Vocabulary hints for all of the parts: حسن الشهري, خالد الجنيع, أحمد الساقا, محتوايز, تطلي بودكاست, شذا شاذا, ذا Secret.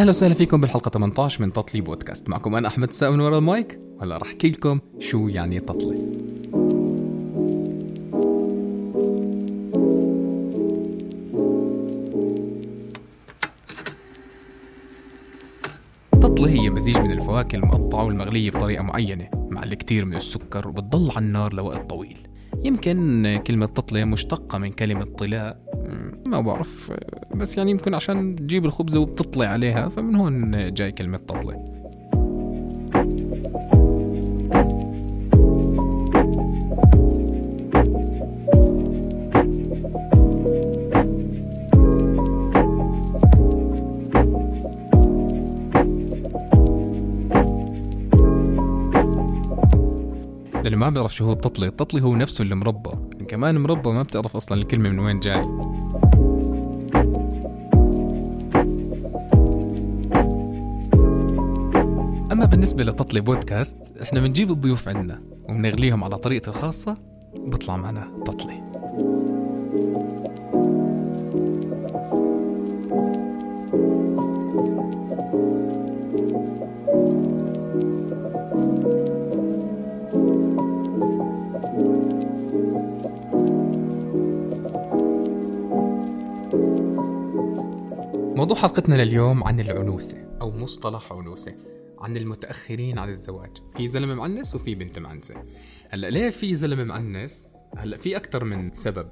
اهلا وسهلا فيكم بالحلقه 18 من تطلي بودكاست. معكم انا احمد الساقا من ورا المايك. هلا رح احكي لكم شو يعني تطلي. التطلي هي مزيج من الفواكه المقطعه والمغليه بطريقه معينه مع الكثير من السكر، وبتضل على النار لوقت طويل. يمكن كلمه تطلي مشتقه من كلمه طلاء، ما بعرف، بس يعني يمكن عشان تجيب الخبزة وبتطلع عليها، فمن هون جاي كلمة تطلي. للي ما بعرف شو هو التطلي، التطلي هو نفسه اللي مربى، كمان مربى ما بتعرف أصلا الكلمة من وين جاي. أما بالنسبة لتطلي بودكاست، إحنا بنجيب الضيوف عنا وبنغليهم على طريقة الخاصة وبطلع معنا تطلي. موضوع حلقتنا لليوم عن العنوسة، أو مصطلح عنوسة، عن المتأخرين عن الزواج. في زلمة معنس وفي بنت معنسة. هلأ ليه في زلمة معنس؟ هلأ في أكتر من سبب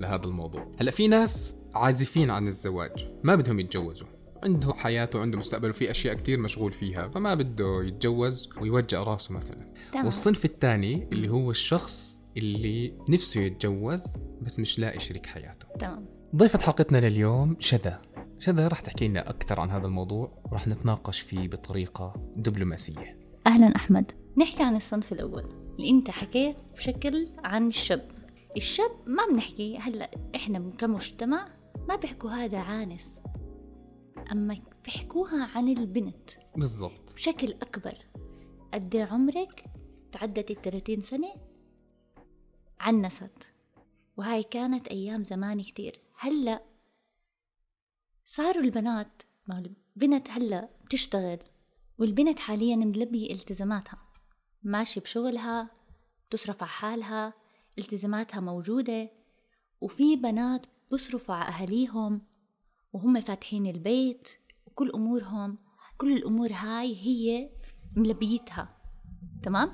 لهذا الموضوع. هلأ في ناس عازفين عن الزواج، ما بدهم يتجوزوا، عنده حياته وعنده مستقبل وفي أشياء كتير مشغول فيها، فما بده يتجوز ويوجع راسه مثلا. والصنف الثاني اللي هو الشخص اللي نفسه يتجوز بس مش لاقي شريك حياته. تمام. ضيفة حلقتنا لليوم شذا راح تحكي لنا أكثر عن هذا الموضوع، وراح نتناقش فيه بطريقة دبلوماسية. أهلاً أحمد. نحكي عن الصنف الأول اللي أنت حكيت بشكل عن الشاب. الشاب ما بنحكي هلأ، إحنا كمجتمع ما بيحكوا هذا عانس، أما بيحكوها عن البنت بالضبط بشكل أكبر. قد عمرك تعدت 30 سنة عنست، وهاي كانت أيام زمان كتير. هلأ صاروا البنات، البنت هلأ بتشتغل، والبنت حالياً ملبي التزاماتها، ماشي بشغلها، بتصرف على حالها، التزاماتها موجودة. وفي بنات بصرفوا على أهليهم وهم فاتحين البيت وكل أمورهم، كل الأمور هاي هي ملبيتها. تمام؟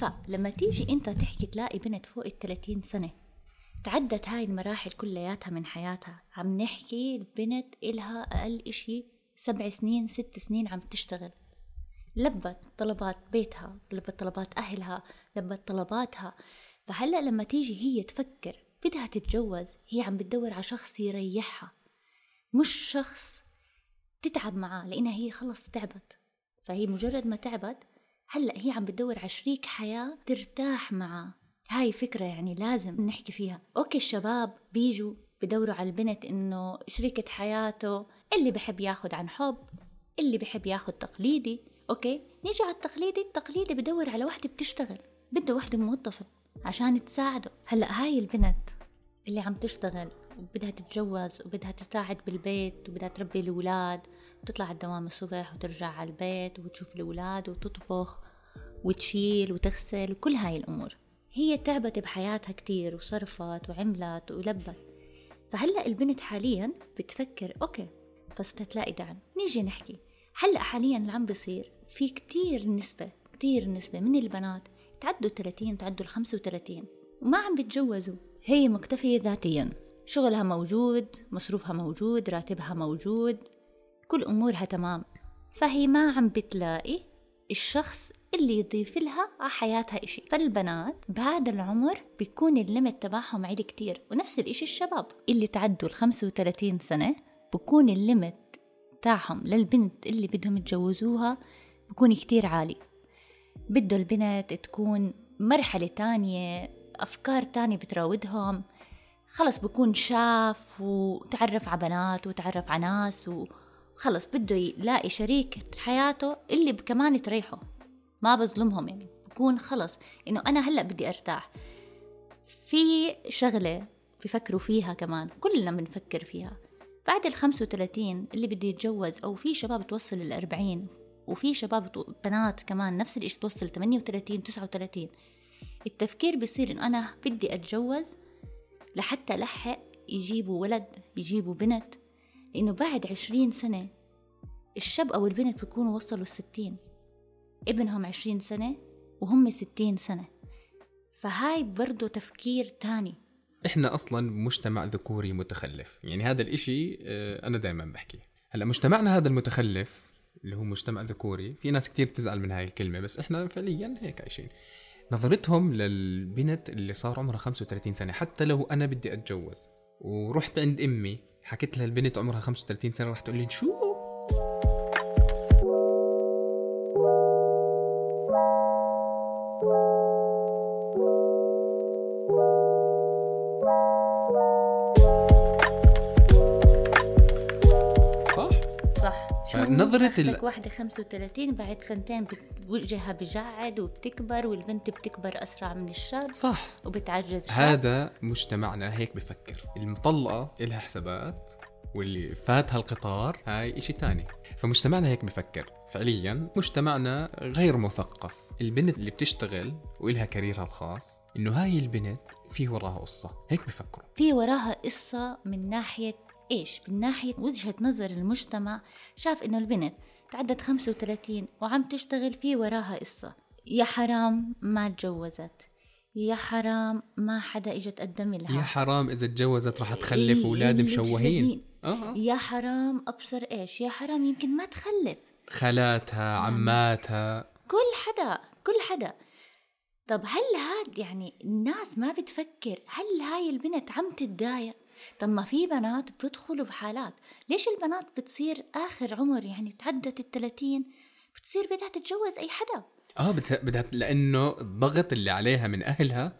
فلما تيجي أنت تحكي تلاقي بنت فوق 30 سنة تعدت هاي المراحل كلياتها من حياتها، عم نحكي البنت إلها أقل إشي 7 سنين 6 سنين عم تشتغل، لبت طلبات بيتها، لبت طلبات أهلها، لبت طلباتها. فهلأ لما تيجي هي تفكر بدها تتجوز، هي عم بتدور على شخص يريحها، مش شخص تتعب معاه، لأنها هي خلص تعبت. فهي مجرد ما تعبت هلأ هي عم بتدور على شريك حياة ترتاح معاه. هاي فكرة يعني لازم نحكي فيها. أوكي الشباب بيجوا بدوروا على البنت إنه شريكة حياته، اللي بحب ياخد عن حب، اللي بحب ياخد تقليدي. أوكي نيجي على التقليدي، التقليدي بدور على واحدة بتشتغل، بده واحدة موظفة عشان تساعده. هلأ هاي البنت اللي عم تشتغل وبدها تتجوز وبدها تساعد بالبيت وبدها تربي الأولاد، وتطلع الدوام الصبح وترجع على البيت وتشوف الأولاد وتطبخ وتشيل وتغسل وكل هاي الأمور، هي تعبت بحياتها كتير وصرفت وعملت ولبت. فهلأ البنت حاليا بتفكر أوكي بس بتلاقي دعم. نيجي نحكي هلأ حاليا اللي عم بصير في كتير نسبة من البنات تعدوا 30 تعدوا 35 وما عم بتجوزوا، هي مكتفية ذاتيا، شغلها موجود، مصروفها موجود، راتبها موجود، كل أمورها تمام. فهي ما عم بتلاقي الشخص اللي يضيف لها على حياتها إشي. فالبنات بهذا العمر بيكون الليمت تبعهم عالي كتير، ونفس الإشي الشباب اللي تعدوا 35 سنة بيكون الليمت تاعهم للبنت اللي بدهم يتجوزوها بيكون كتير عالي. بده البنت تكون مرحلة تانية، أفكار تانية بتراودهم، خلص بيكون شاف وتعرف على بنات وتعرف على ناس، وخلص بده يلاقي شريك حياته اللي كمان تريحه، ما بظلمهم يعني، بكون خلص إنه أنا هلأ بدي أرتاح. في شغلة بفكروا فيها كمان، كلنا بنفكر فيها، بعد 35 اللي بده يتجوز، أو في شباب توصل 40، وفي شباب بنات كمان نفس الاشي توصل 38 39، التفكير بيصير إنه أنا بدي أتجوز لحتى لحق يجيبوا ولد يجيبوا بنت، لأنه بعد 20 سنة الشاب أو البنت بيكونوا وصلوا 60، ابنهم 20 سنة وهم 60 سنة. فهاي برضو تفكير تاني. إحنا أصلا مجتمع ذكوري متخلف، يعني هذا الإشي أنا دايما بحكي. هلأ مجتمعنا هذا المتخلف اللي هو مجتمع ذكوري، في ناس كتير بتزعل من هاي الكلمة، بس إحنا فعليا هيك عايشين. نظرتهم للبنت اللي صار عمرها 35 سنة، حتى لو أنا بدي أتجوز ورحت عند أمي حكيت لها البنت عمرها 35 سنة رح تقول لي شو؟ نظرة واحدة 35 بعد سنتين بوجهها بجعد وبتكبر، والبنت بتكبر أسرع من الشاب، صح، وبتعجز. هذا مجتمعنا هيك بفكر. المطلقة إلها حسابات، واللي فاتها القطار هاي إشي تاني. فمجتمعنا هيك بفكر فعليا. مجتمعنا غير مثقف. البنت اللي بتشتغل وإلها كاريرها الخاص، إنه هاي البنت في وراها قصة، هيك بفكروا، في وراها قصة. من ناحية إيش؟ من ناحية وجهة نظر المجتمع، شاف إنه البنت تعدت 35 وعم تشتغل، في وراها قصة. يا حرام ما تجوزت، يا حرام ما حدا إجا تقدم لها، يا حرام إذا تجوزت رح تخلف أولاد مشوهين، يا حرام أبصر إيش، يا حرام يمكن ما تخلف، خالاتها عماتها، كل حدا. طب هل هاد يعني الناس ما بتفكر هل هاي البنت عم تتضايق؟ طب ما في بنات بتدخلوا بحالات. ليش البنات بتصير آخر عمر، يعني تعدت 30 بتصير بدها تتجوز أي حدا؟ بدها، لأنه الضغط اللي عليها من أهلها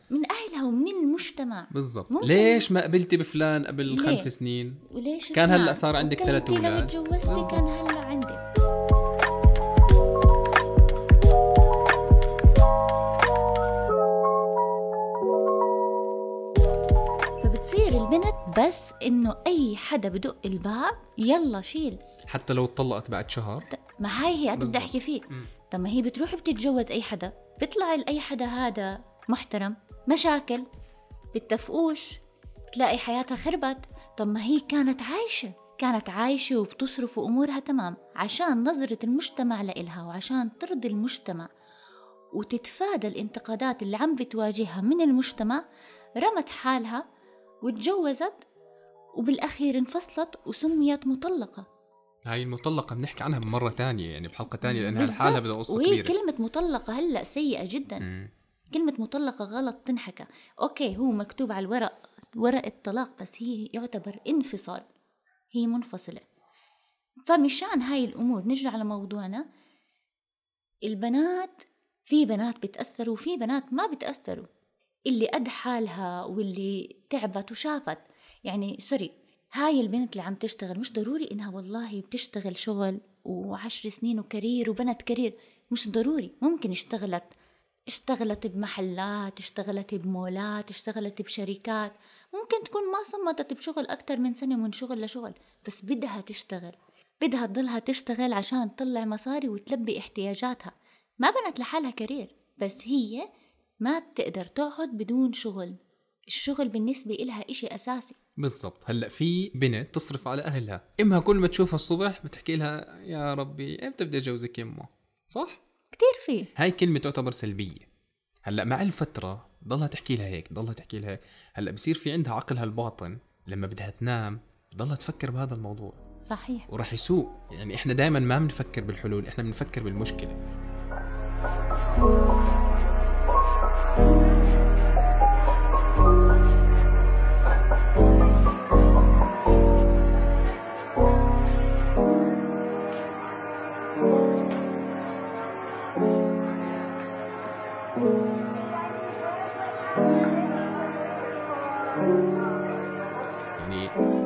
ومن المجتمع. بالضبط. ليش ما قبلتي بفلان قبل 5 سنين؟ وليش كان هلأ صار عندك 3 أولاد؟ لو تجوزتي كان هلأ عندك. البنت بس إنه أي حدا بدق الباب يلا شيل، حتى لو اتطلقت بعد شهر. ما هاي هي بدي أحكي فيه. طب ما هي بتروح بتتجوز أي حدا، بيطلع لأي حدا هذا محترم، مشاكل، بتتفقوش، بتلاقي حياتها خربت. طب ما هي كانت عايشة وبتصرف أمورها تمام، عشان نظرة المجتمع لإلها، وعشان ترضي المجتمع وتتفادى الانتقادات اللي عم بتواجهها من المجتمع، رمت حالها وتجوزت، وبالأخير انفصلت وسميت مطلقة. هاي المطلقة بنحكي عنها مرة تانية، يعني بحلقة تانية، لأنها الحالة بدها قصة كبيرة. وهي كلمة مطلقة هلأ سيئة جدا. كلمة مطلقة غلط تنحكى. أوكي، هو مكتوب على ورق الطلاق، بس هي يعتبر انفصال، هي منفصلة. فمشان هاي الأمور نرجع على موضوعنا. البنات، في بنات بتأثروا وفي بنات ما بتأثروا، اللي قد حالها واللي تعبت وشافت. يعني سوري، هاي البنت اللي عم تشتغل مش ضروري إنها والله بتشتغل شغل و10 سنين وكارير وبنت كارير، مش ضروري. ممكن اشتغلت بمحلات، اشتغلت بمولات، اشتغلت بشركات، ممكن تكون ما صمتت بشغل أكتر من سنة ومن شغل لشغل، بس بدها تشتغل، بدها تضلها تشتغل عشان تطلع مصاري وتلبي احتياجاتها. ما بنت لحالها كارير، بس هي ما بتقدر تقعد بدون شغل. الشغل بالنسبة إلها إشي أساسي. بالضبط. هلأ في بنت تصرف على أهلها، إمها كل ما تشوفها الصبح بتحكي لها يا ربي إمتى بدي أجوزك يمه، صح؟ كتير فيه هاي كلمة تعتبر سلبية. هلأ مع الفترة ضلها تحكي لها هيك. هلأ بصير في عندها عقلها الباطن، لما بدها تنام ضلها تفكر بهذا الموضوع. صحيح. ورح يسوء. يعني إحنا دايما ما بنفكر بالحلول، إحنا بنفكر بالمشكلة.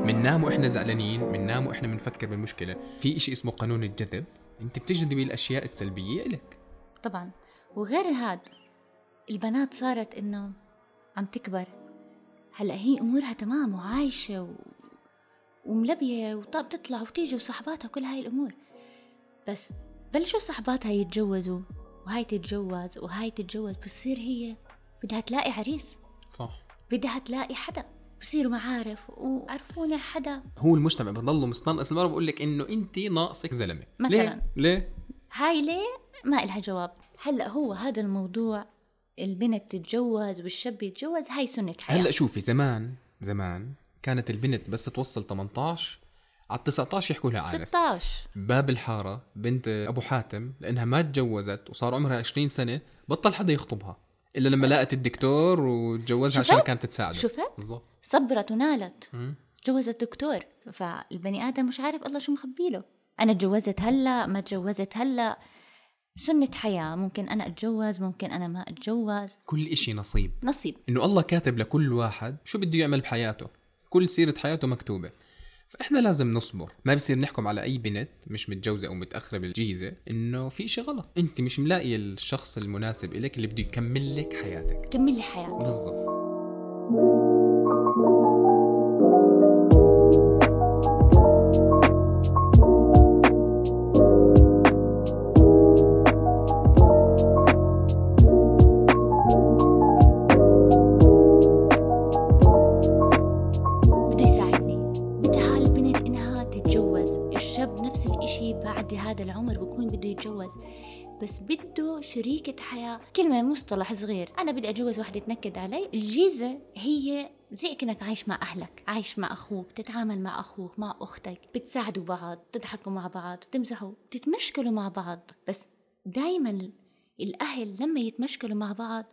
يعني مننام وإحنا زعلانين، مننام وإحنا منفكر بالمشكلة. في إشي اسمه قانون الجذب، أنت بتجذبي الأشياء السلبية لك. طبعا. وغير هاد، البنات صارت إنه عم تكبر، هلأ هي أمورها تمام وعايشة وملبية وبتطلع وتيجي وصحباتها وكل هاي الأمور. بس بلشوا صحباتها يتجوزوا وهاي تتجوز وهاي تتجوز، بتصير هي بدها تلاقي عريس، صح، بدها تلاقي حدا، بصيروا معارف وعرفونا حدا. هو المجتمع بضله مستنقص المرة، بقولك إنه أنتي ناقصك زلمة مثلا. ليه؟ هاي ليه ما إلها جواب. هلأ هو هذا الموضوع، البنت تتجوز والشاب يتجوز، هاي سنة حياة. هلأ شوفي، زمان كانت البنت بس توصل 18 على 19 يحكوا لها عانس 16 باب الحارة. بنت أبو حاتم لأنها ما تجوزت وصار عمرها 20 سنة بطل حدا يخطبها إلا لما لقت الدكتور وتجوزها عشان كانت تساعده. شفت؟ صبرت ونالت، جوزت دكتور. فالبني آدم مش عارف الله شو مخبي له. أنا تجوزت هلأ، ما تجوزت هلأ، سنة حياة. ممكن أنا أتجوز، ممكن أنا ما أتجوز، كل إشي نصيب. إنه الله كاتب لكل واحد شو بده يعمل بحياته، كل سيرة حياته مكتوبة. فإحنا لازم نصبر، ما بصير نحكم على أي بنت مش متجوزة أو متأخرة بالجيزة إنه في شيء غلط، أنت مش ملاقي الشخص المناسب إليك اللي بده يكمل لك حياتك. كمل لي حياتك بالضبط. بس بده شريكة حياة. كلمة مصطلح صغير، أنا بدي أتجوز واحدة تنكد علي. الجيزة هي زي كأنك عايش مع أهلك، عايش مع أخوك، بتتعامل مع أخوك، مع أختك، بتساعدوا بعض، بتضحكوا مع بعض، بتمزحوا، بتتمشكلوا مع بعض. بس دايما الأهل لما يتمشكلوا مع بعض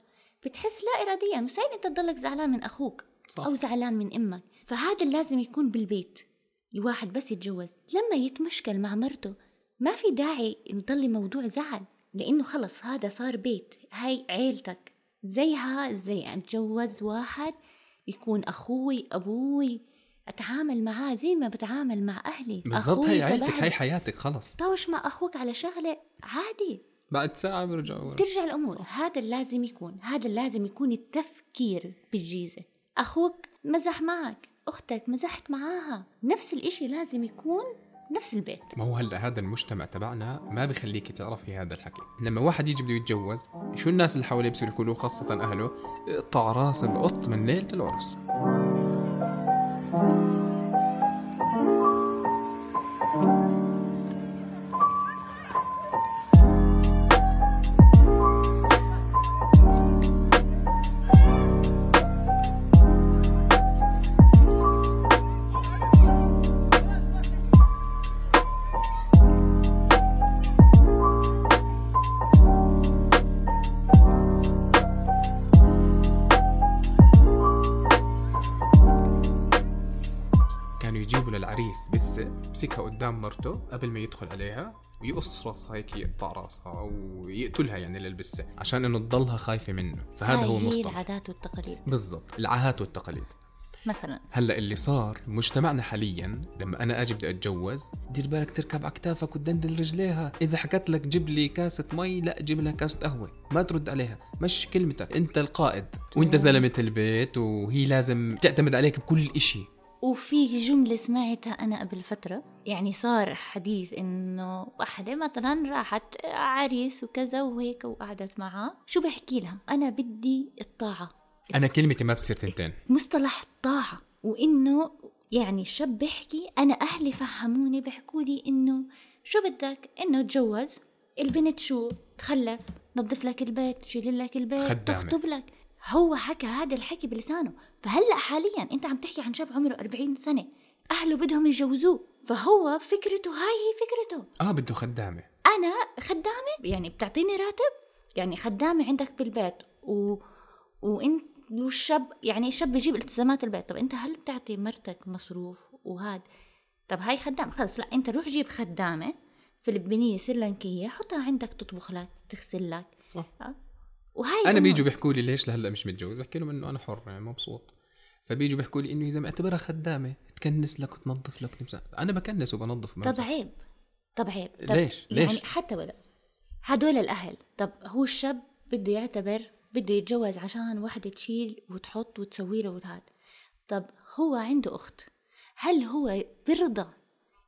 بتحس لا إراديا، مستحيل أنت تضلك زعلان من أخوك، صح، أو زعلان من أمك. فهذا لازم يكون بالبيت. الواحد بس يتجوز لما يتمشكل مع مرته، ما في داعي يضل موضوع زعل، لأنه خلص هذا صار بيت، هاي عيلتك، زيها زي أن أتجوز واحد يكون أخوي أبوي، أتعامل معاه زي ما بتعامل مع أهلي بالضبط. هاي عيلتك، هاي حياتك، خلص. طوش مع أخوك على شغلة عادي، بعد ساعة ترجع الأمور، صح. هذا لازم يكون التفكير بالجيزة. أخوك مزح معك، أختك مزحت معاها، نفس الإشي لازم يكون نفس البيت. ما هو هلا هذا المجتمع تبعنا ما بخليك تعرفي هذا الحكي. لما واحد يجي بده يتجوز شو الناس اللي حواليه بصيروا يقولوا، خاصة أهله، اقطع راس القط من ليلة العرس. بس بسكها قدام مرته قبل ما يدخل عليها ويقص راسها، هيك يقطع راسها أو يقتلها يعني للبسة، عشان إنه تضلها خايفة منه. فهذا هو المصطلح، العادات والتقاليد بالضبط، العادات والتقاليد. مثلا هلا اللي صار مجتمعنا حاليا، لما أنا أجي بدي أتجوز، دير بالك تركب على كتافك وتدندل رجليها. إذا حكت لك جيب لي كاسة مي، لا جيب لها كاسة قهوة، ما ترد عليها، مش كلمتك، أنت القائد وأنت زلمة البيت وهي لازم تعتمد عليك بكل إشي. وفي جملة سمعتها أنا قبل فترة، يعني صار حديث إنه واحدة مثلا راحت عريس وكذا وهيك وقعدت معاه، شو بحكي لها؟ أنا بدي الطاعة، أنا كلمتي ما بصير تنتين، مصطلح الطاعة. وإنه يعني الشاب بحكي، أنا أهلي فهموني، بحكولي إنه شو بدك، إنه تجوز البنت، شو تخلف، نظف لك البيت، شيل لك البيت، تخطب لك. هو حكى هذا الحكي بلسانه. فهلأ حالياً أنت عم تحكي عن شاب عمره 40 سنة أهله بدهم يجوزوه، فهو فكرته، هاي هي فكرته، بده خدامة. أنا خدامة يعني بتعطيني راتب، يعني خدامة عندك بالبيت وإنت والشاب، يعني الشاب بيجيب التزامات البيت. طب أنت هل بتعطي مرتك مصروف وهاد؟ طب هاي خدامة، خلص لا، أنت روح جيب خدامة فلبينية سريلانكية، حطها عندك تطبخ لك، تغسل لك. أنا بيجوا بيحكوا لي ليش لهلا مش متجوز، بحكي لهم إنه أنا حر، يعني مبسوط. فبيجوا بيحكوا لي إنه إذا ما اعتبرها خدامة تكنس لك وتنظف لك نمسح. أنا بكنس وبنظف. طب عيب، طب عيب، طب ليش؟ يعني حتى ولا هدول الأهل. طب هو الشاب بده يعتبر، بده يتجوز عشان واحدة تشيل وتحط وتسوي له وتعاد. طب هو عنده أخت، هل هو برضى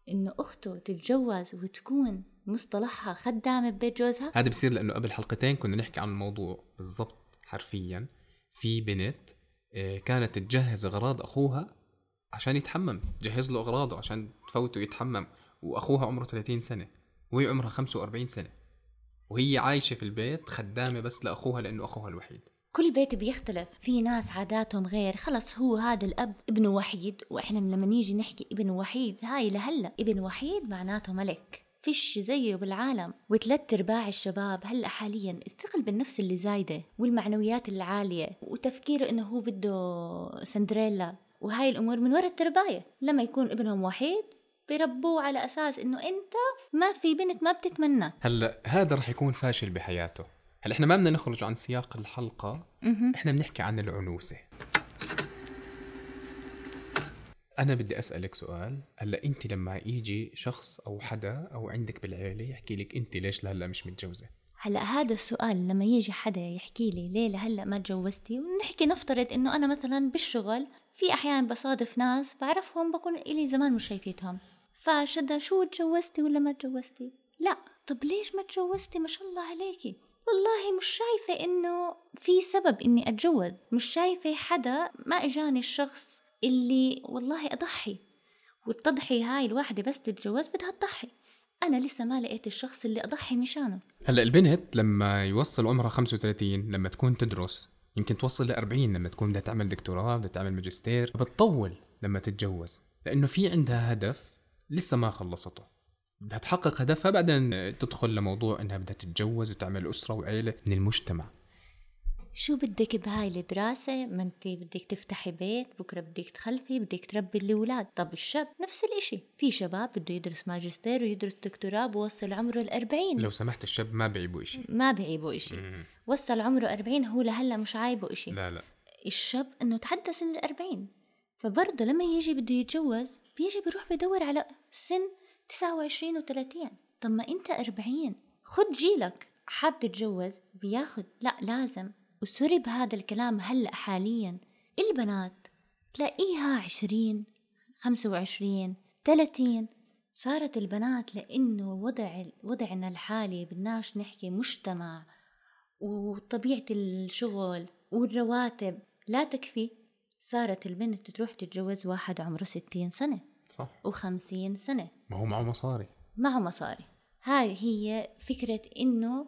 إنه أخته تتجوز وتكون مصطلحها خدامة ببيت جوزها؟ هذا بصير لأنه قبل حلقتين كنا نحكي عن الموضوع بالضبط حرفياً. في بنت كانت تجهز أغراض أخوها عشان يتحمم، تجهز له أغراضه عشان تفوته يتحمم، وأخوها عمره 30 سنة وهي عمرها 45 سنة، وهي عايشة في البيت خدامة بس لأخوها لأنه أخوها الوحيد. كل بيت بيختلف، في ناس عاداتهم غير. خلص هو هذا الأب ابنه وحيد، وإحنا لما نيجي نحكي ابن وحيد هاي لهلا ابن وحيد معناته ملك، فيش زيه بالعالم. وثلاث أرباع الشباب هلأ حالياً الثقل بالنفس اللي زايدة والمعنويات العالية وتفكيره إنه هو بده سندريلا وهاي الأمور من وراء الترباية. لما يكون ابنهم وحيد بيربوه على أساس إنه أنت ما في بنت ما بتتمنى. هلأ هذا رح يكون فاشل بحياته. هلأ إحنا ما بدنا نخرج عن سياق الحلقة، إحنا بنحكي عن العنوسة. أنا بدي أسألك سؤال، هلأ أنت لما يجي شخص أو حدا أو عندك بالعيلة يحكي لك أنت ليش لهلأ مش متجوزة؟ هلأ هذا السؤال لما يجي حدا يحكي لي ليه لهلأ ما تجوزتي، ونحكي نفترض إنه أنا مثلا بالشغل في أحيان بصادف ناس بعرفهم بكون إلي زمان مش شايفيتهم، فشذا شو تجوزتي ولا ما تجوزتي؟ لا، طب ليش ما تجوزتي؟ ما شاء الله عليكي، والله مش شايفة إنه في سبب إني أتجوز، مش شايفة حدا، ما إجاني الشخص اللي والله أضحي. والتضحي هاي الواحدة بس تتجوز بدها تضحي، أنا لسه ما لقيت الشخص اللي أضحي مشانه. هلأ البنت لما يوصل عمرها 35، لما تكون تدرس يمكن توصل ل40، لما تكون بدها تعمل دكتوراه بدها تعمل ماجستير، بتطول لما تتجوز لأنه في عندها هدف لسه ما خلصته، بدها تحقق هدفها، بعدين تدخل لموضوع إنها بدها تتجوز وتعمل أسرة وعائلة من المجتمع. شو بدك بهاي الدراسة؟ ما انت بدك تفتحي بيت، بكرة بدك تخلفي، بدك تربي الأولاد. طب الشاب نفس الاشي، في شباب بده يدرس ماجستير ويدرس دكتوراه بوصل عمره 40. لو سمحت، الشاب ما بيعيبوا اشي، ما بيعيبوا اشي. وصل عمره 40 هو لهلا مش عايبه اشي. لا لا، الشاب انه تعدى سن 40، فبرضه لما يجي بده يتجوز بيجي بيروح بيدور على سن 29 و30. طب ما انت 40، خد جيلك. حاب تتجوز بياخد، لا لازم. وسوري بهذا الكلام، هلأ حاليا البنات تلاقيها 20 25 30. صارت البنات لأنه وضعنا الحالي بدناش نحكي مجتمع، وطبيعة الشغل والرواتب لا تكفي، صارت البنت تروح تتجوز واحد عمره 60 سنة، صح، و50 سنة، ما هو معه مصاري، معه مصاري. هاي هي فكرة إنه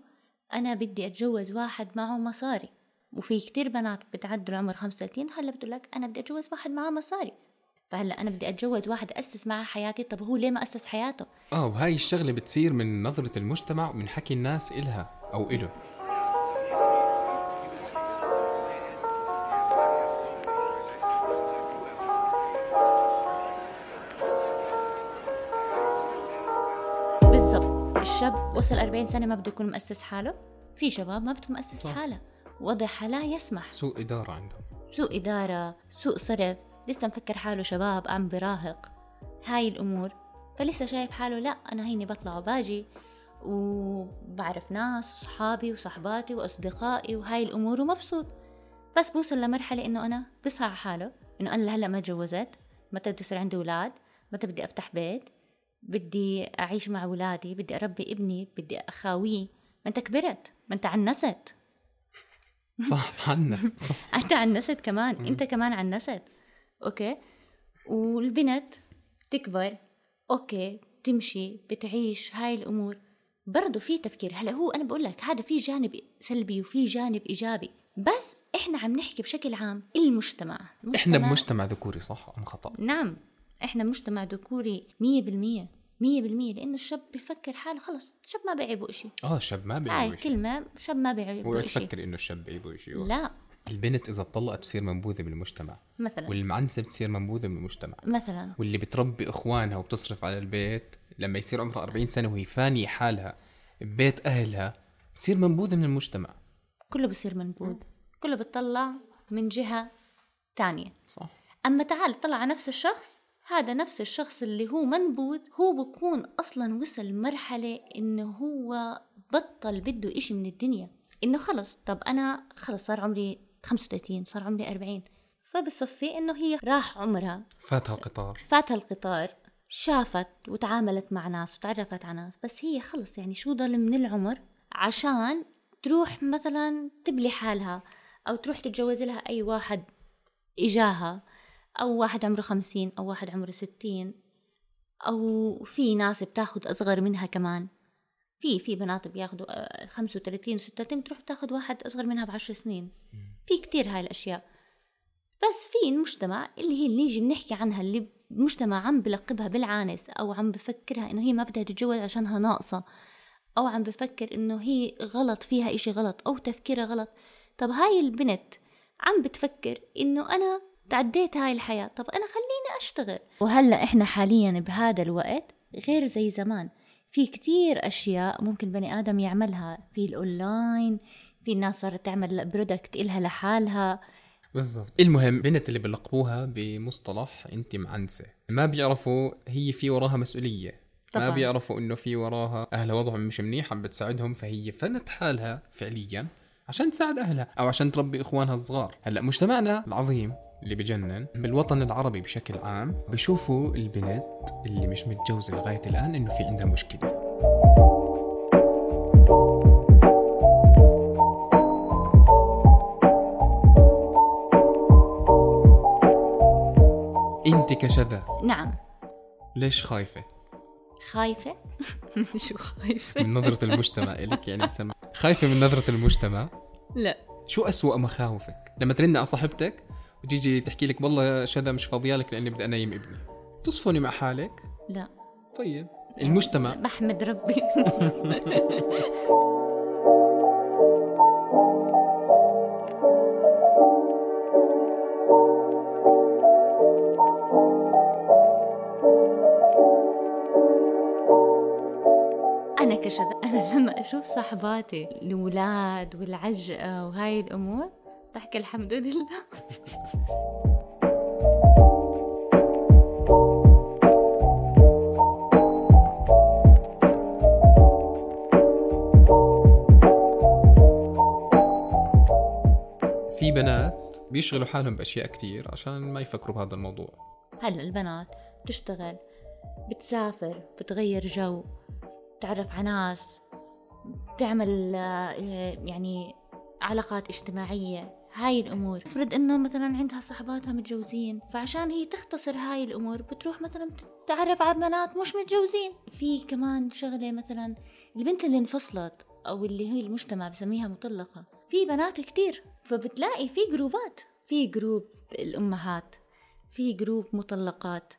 أنا بدي أتجوز واحد معه مصاري. وفي كتير بنات بتعدوا العمر 35 هلا بتقول لك أنا بدي أتجوز واحد معه مصاري، فهلا أنا بدي أتجوز واحد أسس معه حياتي. طب هو ليه ما أسس حياته؟ وهاي الشغلة بتصير من نظرة المجتمع ومن حكي الناس إلها أو إله. الشاب وصل 40 سنة ما بده يكون مؤسس حاله، في شباب ما بده مؤسس حاله، وضعها لا يسمح، سوء إدارة عندهم، سوء إدارة، سوء صرف، لسه مفكر حاله شباب عم براهق هاي الأمور، فلسه شايف حاله لا أنا هيني بطلع وباجي وبعرف ناس وصحابي وصحباتي وأصدقائي وهاي الأمور ومبسوط. بس بوصل لمرحلة إنه أنا بصع حاله، إنه أنا هلأ ما تجوزت، متى بدي يصير عندي أولاد، متى بدي أفتح بيت، بدي أعيش مع أولادي، بدي أربي ابني، بدي أخاويه. ما أنت كبرت، ما أنت عنست. صح، عنست، صح. أنت عنست كمان، أنت كمان عنست. أوكي، والبنت تكبر، أوكي، تمشي، بتعيش هاي الأمور. برضو في تفكير. هلأ هو أنا بقول لك هذا في جانب سلبي وفي جانب إيجابي، بس إحنا عم نحكي بشكل عام المجتمع. إحنا بمجتمع ذكوري، صح أم خطأ؟ نعم، إحنا مجتمع ذكوري 100%، لأنه الشاب بيفكر حاله خلص، الشاب ما بيعيبه إشي. الشاب ما بيعيبه إشي، هاي كلمة، الشاب ما بيعيبه إشي. وتفكر إنه الشاب بيعيبه إشي؟ لا، البنت إذا طلقت بتصير منبوذة بالمجتمع مثلا، والمعنسة بتصير منبوذة بالمجتمع مثلا، واللي بتربي إخوانها وبتصرف على البيت لما يصير عمرها 40 سنة وهي فانية حالها ببيت أهلها بتصير منبوذة من المجتمع كله، بصير منبوذ، كله بتطلع من جهة تانية، صح. أما تعال طلع نفس الشخص، هذا نفس الشخص اللي هو منبوذ هو بكون أصلاً وصل مرحلة إنه هو بطل بده إشي من الدنيا، إنه خلص. طب أنا خلص صار عمري 35، صار عمري 40، فبصفي إنه هي راح عمرها، فاتها القطار، فاتها القطار، شافت وتعاملت مع ناس وتعرفت على ناس، بس هي خلص يعني شو ضل من العمر عشان تروح مثلا تبلي حالها أو تروح تتجوز لها أي واحد إجاها، أو واحد عمره 50 أو واحد عمره 60، أو في ناس بتاخد أصغر منها كمان، في بنات بياخدوا 35 و36 بتروح تاخد واحد أصغر منها ب10 سنين، في كتير هاي الأشياء. بس في المجتمع اللي هي اللي نيجي بنحكي عنها، اللي المجتمع عم بلقبها بالعانس، أو عم بفكرها إنه هي ما بدها تتجوز عشانها ناقصة، أو عم بفكر إنه هي غلط، فيها إشي غلط أو تفكيرها غلط. طب هاي البنت عم بتفكر إنه أنا تعديت هاي الحياة، طب أنا خليني أشتغل. وهلأ إحنا حاليا بهذا الوقت غير زي زمان، في كتير أشياء ممكن بني آدم يعملها، في الأونلاين، في الناس صارت تعمل برودكت إلها لحالها. بالضبط. المهم بنت اللي بلقبوها بمصطلح أنت معنسة، ما بيعرفوا هي في وراها مسؤولية طبعاً. ما بيعرفوا إنه في وراها أهل وضعهم مش منيح عم بتساعدهم، فهي فنت حالها فعليا عشان تساعد أهلها أو عشان تربي إخوانها الصغار. هلأ مجتمعنا العظيم اللي بجنن بالوطن العربي بشكل عام بشوفوا البنات اللي مش متجوزة لغاية الآن إنه في عندها مشكلة. أنت كشذا، نعم، ليش خايفة؟ خايفة؟ شو خايفة؟ من نظرة المجتمع إلك يعني مجتمع. خايفة من نظرة المجتمع؟ لا. شو أسوأ مخاوفك؟ لما ترن على صاحبتك وتيجي تحكي لك والله شذا مش فاضيالك لأني بدي أنيم ابني، تصفني مع حالك؟ لا. طيب المجتمع بحمد ربي. أنا لما أشوف صاحباتي الولاد والعجقة وهاي الأمور بحكي الحمد لله. في بنات بيشغلوا حالهم بأشياء كتير عشان ما يفكروا بهذا الموضوع. هلا البنات بتشتغل، بتسافر، بتغير جو، تعرف على ناس، تعمل يعني علاقات اجتماعية، هاي الأمور. فرض إنه مثلاً عندها صحباتها متجوزين، فعشان هي تختصر هاي الأمور بتروح مثلاً تتعرف على بنات مش متجوزين. في كمان شغلة مثلاً البنت اللي انفصلت أو اللي هي المجتمع بسميها مطلقة، في بنات كتير، فبتلاقي في جروبات، في جروب الأمهات، في جروب مطلقات.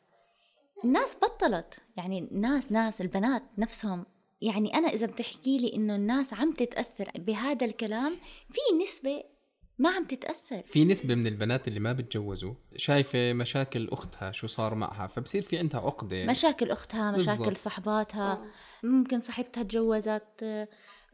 الناس بطلت يعني الناس البنات نفسهم، يعني أنا إذا بتحكي لي إنه الناس عم تتأثر بهذا الكلام، في نسبة ما عم تتأثر، في نسبة من البنات اللي ما بتجوزوا شايفة مشاكل أختها شو صار معها، فبصير في عندها عقدة، مشاكل أختها، مشاكل بالضبط. صحباتها، ممكن صاحبتها تجوزت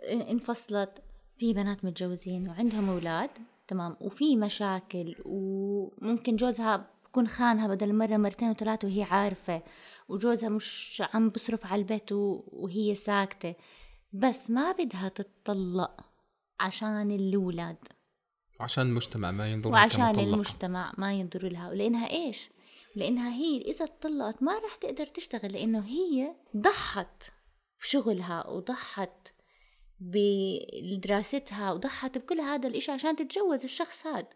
انفصلت. في بنات متجوزين وعندهم أولاد، تمام، وفي مشاكل، وممكن جوزها كون خانها بدل مرة مرتين وثلاثة وهي عارفة، وجوزها مش عم بصرف على البيت وهي ساكتة، بس ما بدها تتطلق عشان الأولاد، عشان المجتمع ما ينظر لها كمطلقة، وعشان المجتمع ما ينظر لها، ولأنها إيش؟ لأنها هي إذا اتطلقت ما رح تقدر تشتغل، لأنه هي ضحت بشغلها وضحت بدراستها وضحت بكل هذا الإشي عشان تتجوز الشخص هذا،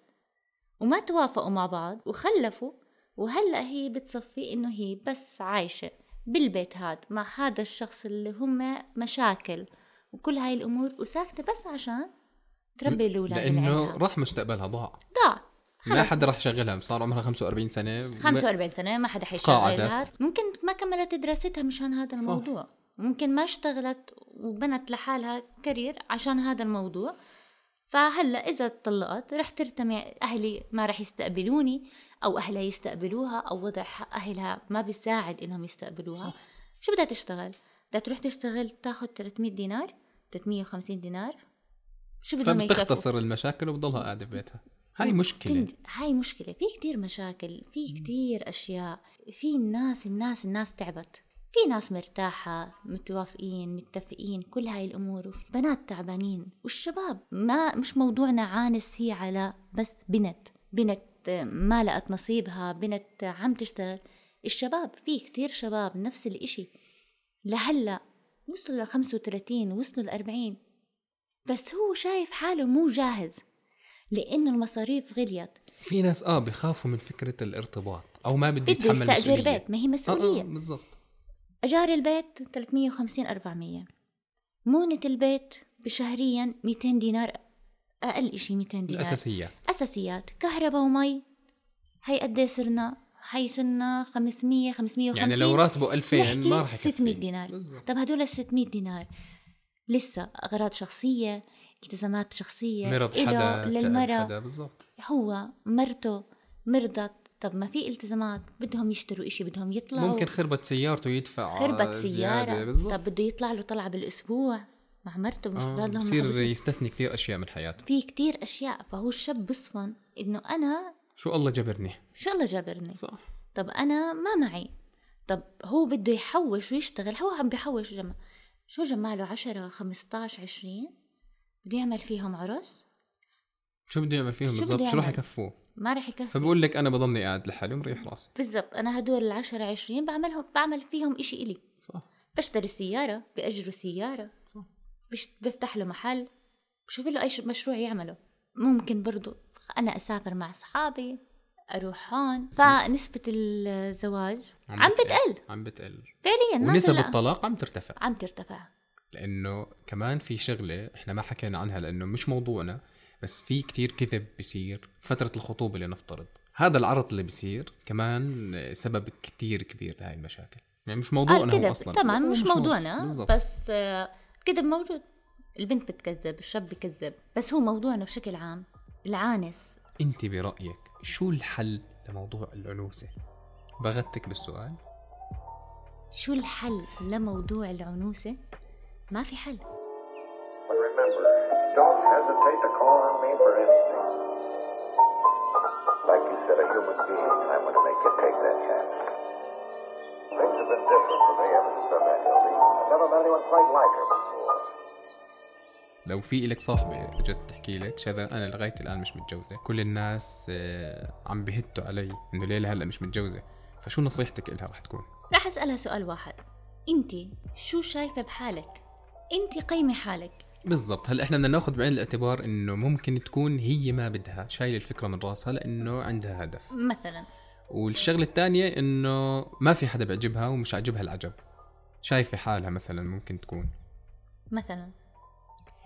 وما توافقوا مع بعض وخلفوا، وهلأ هي بتصفي إنه هي بس عايشة بالبيت هاد مع هذا الشخص اللي هم مشاكل وكل هاي الأمور، وساكتة بس عشان تربي الأولاد، لأنه راح مستقبلها ضاع، ما حدا راح يشغلها، صار عمرها 45 سنة ما حدا حيشغلها، ممكن ما كملت دراستها مشان هذا الموضوع، صح. ممكن ما اشتغلت وبنت لحالها كارير عشان هذا الموضوع، فهلأ إذا اتطلقت رح ترتمي أهلي ما رح يستقبلوني، أو أهلها يستقبلوها، أو وضع أهلها ما بيساعد إنهم يستقبلوها، صح. شو بدها تشتغل؟ بدها تروح تشتغل تاخد 300 دينار، 350 دينار، شو بدهم يكفوا؟ فبتختصر المشاكل وبضلها قاعدة ببيتها. هاي مشكلة، هاي مشكلة. في كتير مشاكل، في كتير أشياء، في الناس تعبت، في ناس مرتاحة، متوافقين، متفقين، كل هاي الأمور، وفي بنات تعبانين، والشباب مش موضوعنا عانس هي على بس بنت ما لقت نصيبها، بنت عم تشتغل. الشباب فيه كتير شباب نفس الاشي لهلأ وصلوا ل35 وصلوا ل40، بس هو شايف حاله مو جاهز لأنه المصاريف غليت. في ناس بيخافوا من فكرة الارتباط أو ما بده يتحمل مسؤولية. أجار بيت ما هي مسؤولية. بالضبط. أجار البيت 350-400، مونة البيت بشهريا 200 دينار أقل إشي 200 دينار. أساسيات كهرباء ومي، هي قد صرنا حيصلنا 500-550. يعني لو راتبه 2000 ما راح يكفي 600 دينار. بالزبط. طب هدول 600 دينار لسه أغراض شخصية، التزامات شخصية، مرض حدا للمرأة. بالضبط. هو مرته مرضت، طب ما في التزامات، بدهم يشتروا إشي، بدهم يطلعوا، ممكن خربت سيارته يدفع، خربت سيارة. بالزبط. طب بده يطلع له طلعة بالأسبوع مع مرته، مش لهم بصير يستثني كتير أشياء من حياته، في كتير أشياء. فهو الشاب بصفن إنه أنا شو الله جبرني. صح. طب أنا ما معي. طب هو بده يحوش ويشتغل، هو عم بيحوش جمع، شو جماله 10-15-20 بده يعمل فيهم عرس، شو بده يعمل فيهم بالضبط؟ شو راح يكفوه؟ ما راح يكفي. فبقول لك أنا بضلني قاعد لحالي ومريح راسي. بالضبط. أنا هدول 10-20 بعمل فيهم إشي إلي. صح. بشتري سيارة، بأجره سيارة. صح. بفتح له محل، بشوف له أي مشروع يعمله. ممكن برضو أنا أسافر مع أصحابي، أروح هون. فنسبة الزواج عم بتقل فعليا، ونسبة الطلاق عم ترتفع لأنه كمان في شغلة إحنا ما حكينا عنها لأنه مش موضوعنا، بس في كتير كذب بيصير فترة الخطوبة اللي نفترض. هذا العرض اللي بيصير كمان سبب كتير كبير لهاي المشاكل، يعني مش موضوعنا هو أصلا. طبعا مش موضوعنا. بالزبط. بس كذب موجود، البنت بتكذب، الشاب بيكذب، بس هو موضوعنا بشكل عام العانس. انت برأيك شو الحل لموضوع العنوسة؟ بغتك بالسؤال. شو الحل لموضوع العنوسة؟ ما في حل. لو في إلك صاحبة جت تحكي لك شذا أنا لغاية الآن مش متجوزة، كل الناس عم بيهتوا علي إنه ليه هلأ مش متجوزة، فشو نصيحتك إلها راح تكون؟ راح أسألها سؤال واحد، أنتي شو شايفة بحالك؟ أنتي قيمي حالك. بالضبط. هلأ إحنا بدنا ناخد بعين الاعتبار إنه ممكن تكون هي ما بدها، شايل الفكرة من رأسها لأنه عندها هدف مثلا. والشغلة الثانية إنه ما في حدا بيعجبها ومش عجبها العجب، شايفة حالها مثلا ممكن تكون مثلا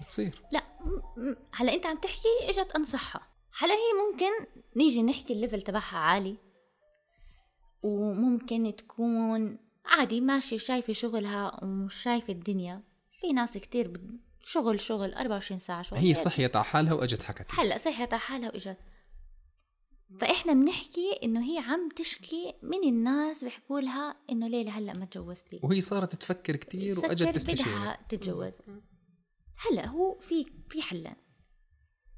بتصير. لا هلا انت عم تحكي اجت انصحها، هلا هي ممكن نيجي نحكي الليفل تبعها عالي، وممكن تكون عادي ماشي شايفه شغلها ومش شايفه الدنيا. في ناس كتير شغل 24 ساعه شغل. هي صحيت على حالها واجت حكت. هلا صحيت على حالها واجت، فاحنا بنحكي انه هي عم تشكي من الناس بيحكوا لها انه ليه هلا ما تجوزتي، وهي صارت تفكر كتير واجت تستشير تتجوز. هلا هو في حلان.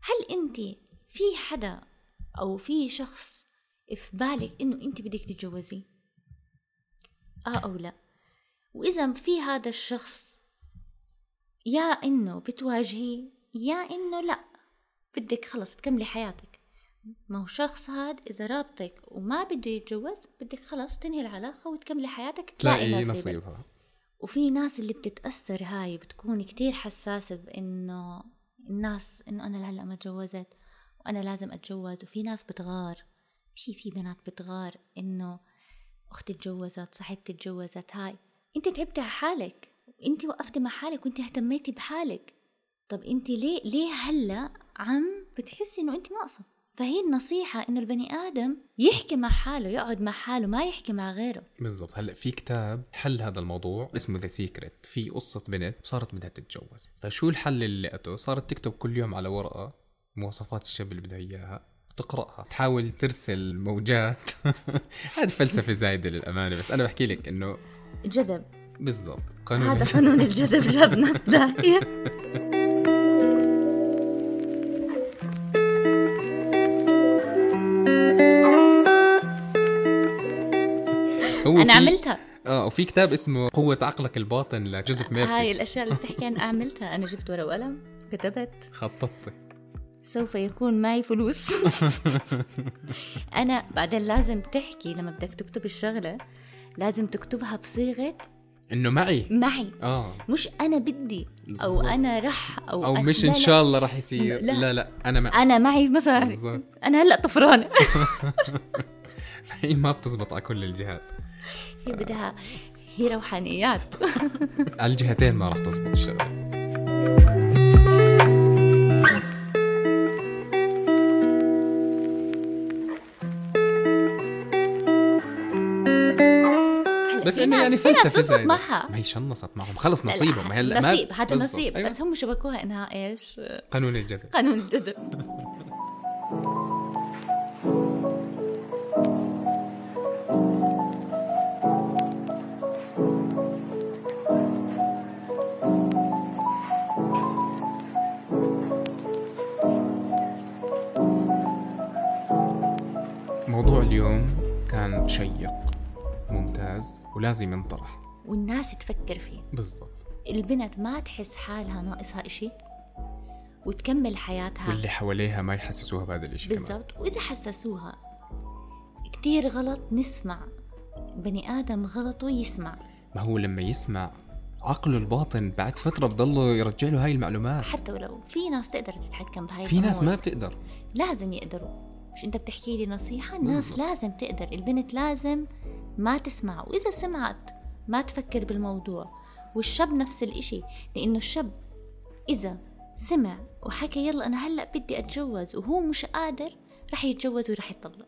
هل انت في حدا او في شخص في بالك انه انت بدك تتجوزي او لا؟ واذا في هذا الشخص، يا انه بتواجهي يا انه لا بدك خلص تكملي حياتك. ما هو شخص هاد اذا رابطك وما بده يتجوز، بدك خلص تنهي العلاقه وتكملي حياتك، تلاقي نصيبها. وفي ناس اللي بتتأثر، هاي بتكون كتير حساسة بأنه الناس إنه أنا هلأ ما تجوزت وأنا لازم أتجوز. وفي ناس بتغار، في بنات بتغار إنه أختي تجوزت، صاحبتي تجوزت. هاي أنت تعبتي على حالك، أنت وقفتي مع حالك وأنت اهتميتي بحالك. طب أنت ليه هلأ عم بتحسي إنه أنت ناقصة؟ فهي النصيحة إنه البني آدم يحكي مع حاله، يقعد مع حاله، ما يحكي مع غيره. بالضبط. هلأ في كتاب حل هذا الموضوع اسمه ذا Secret، في قصة بنت صارت بدها تتجوز، فشو الحل اللي لقته؟ صارت تكتب كل يوم على ورقة مواصفات الشاب اللي بدها إياها وتقرأها، تحاول ترسل موجات. هذا فلسفة زايدة للأمانة، بس أنا بحكي لك إنه جذب. بالضبط. هذا قانون الجذب جابنا بداية. أنا عملتها. وفي كتاب اسمه قوة عقلك الباطن لجوزيف ميرفي. هاي الأشياء اللي بتحكي أنا عملتها، أنا جبت ورقة وقلم، كتبت، خططت. سوف يكون معي فلوس. أنا بعدين لازم تحكي لما بدك تكتب الشغلة لازم تكتبها بصيغة إنه معي مش أنا بدي أو بالزبط. أنا رح أو أنا مش إن شاء الله رح يصير. لا أنا معي مثلا بالزبط. أنا هلأ طفرانة. فهي ما بتزبط على كل الجهات. هي بدها هي روحانيات. على الجهتين ما رح تزبط الشغلة. بس انه يعني فلسفه ما هي شنصت معهم خلص نصيبهم هلا ما نصيب هذا نصيب أيوة. بس هم شبكوها انها ايش قانون الجذب. موضوع اليوم كان شيق ممتاز ولازم ينطرح والناس تفكر فيه بالضبط. البنت ما تحس حالها ناقصها إشي وتكمل حياتها واللي حواليها ما يحسسوها بهذا الإشي بالضبط. وإذا حسسوها كتير غلط نسمع بني آدم غلطه يسمع. ما هو لما يسمع عقله الباطن بعد فترة بضله يرجع له هاي المعلومات. حتى ولو في ناس تقدر تتحكم بهاي في ناس ما بتقدر لازم يقدروا. مش أنت بتحكي لي نصيحة الناس لازم تقدر. البنت لازم ما تسمع وإذا سمعت ما تفكر بالموضوع والشاب نفس الإشي. لأنه الشاب إذا سمع وحكى يلا أنا هلأ بدي أتجوز وهو مش قادر رح يتجوز ورح يطلق.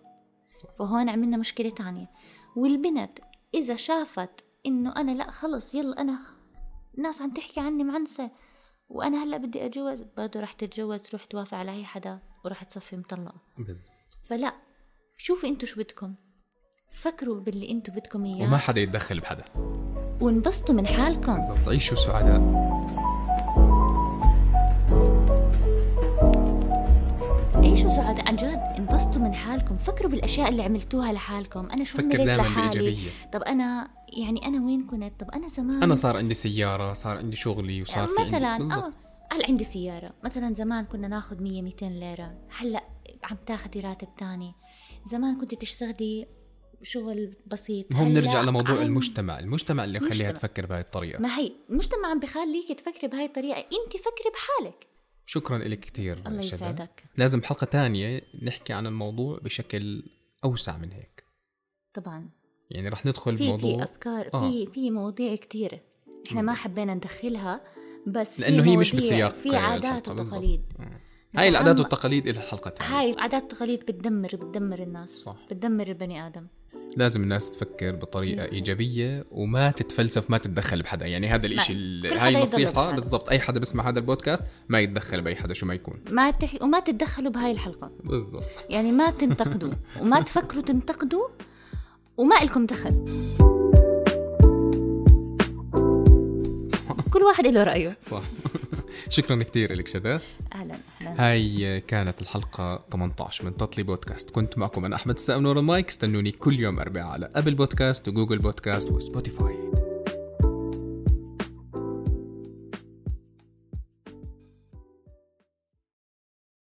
فهون عملنا مشكلة تانية. والبنت إذا شافت إنه أنا لأ خلص يلا أنا الناس عم تحكي عني معنسة وأنا هلأ بدي أتجوز برضو رح تتجوز تروح توافق على هاي حدا وراح تصفي مطلقة. فلا شوفوا انتوا شو بدكم فكروا باللي انتوا بدكم اياه وما حدا يتدخل بحدا وانبسطوا من حالكم بالضبط. عيشوا سعداء. عيشوا سعداء عن جد. انبسطوا من حالكم. فكروا بالاشياء اللي عملتوها لحالكم. انا شو عملت لحالي؟ طب انا يعني انا وين كنت؟ طب انا زمان انا صار عندي سيارة صار عندي شغلي وصار يعني في مثلا هل عندي سيارة مثلا زمان كنا ناخد 100-200 ليرة هلأ عم تاخدي راتب تاني. زمان كنت تشتغلي شغل بسيط. هم نرجع لموضوع المجتمع اللي خليها تفكر بهاي الطريقة. ما هي المجتمع عم بخليك تفكري بهاي الطريقة. انت فكري بحالك. شكرا لك كتير. الله يسعدك. لازم حلقة تانية نحكي عن الموضوع بشكل أوسع من هيك طبعا. يعني رح ندخل بموضوع في أفكار في مواضيع كتيرة احنا ما حبينا ندخلها بس لأنه هي مش بسياق في عادات وتقاليد. هاي العادات والتقاليد إلها حلقة تانية. هاي العادات والتقاليد بتدمر الناس صح. بتدمر البني آدم. لازم الناس تفكر بطريقة إيجابية وما تتفلسف ما تتدخل بحدا. يعني هذا الإشي هاي نصيحة بالضبط. أي حدا بسمع هذا البودكاست ما يتدخل بأي حدا شو ما يكون وما تتدخلوا بهاي الحلقة بالضبط. يعني ما تنتقدوا وما تفكروا تنتقدوا وما إلكم دخل. كل واحد له رأيه صح. شكرا كتير لك شذا. أهلا. هاي كانت الحلقة 18 من تطلي بودكاست. كنت معكم أنا أحمد الساقا من ورا المايك. استنوني كل يوم 4 على أبل بودكاست وجوجل بودكاست وسبوتيفاي.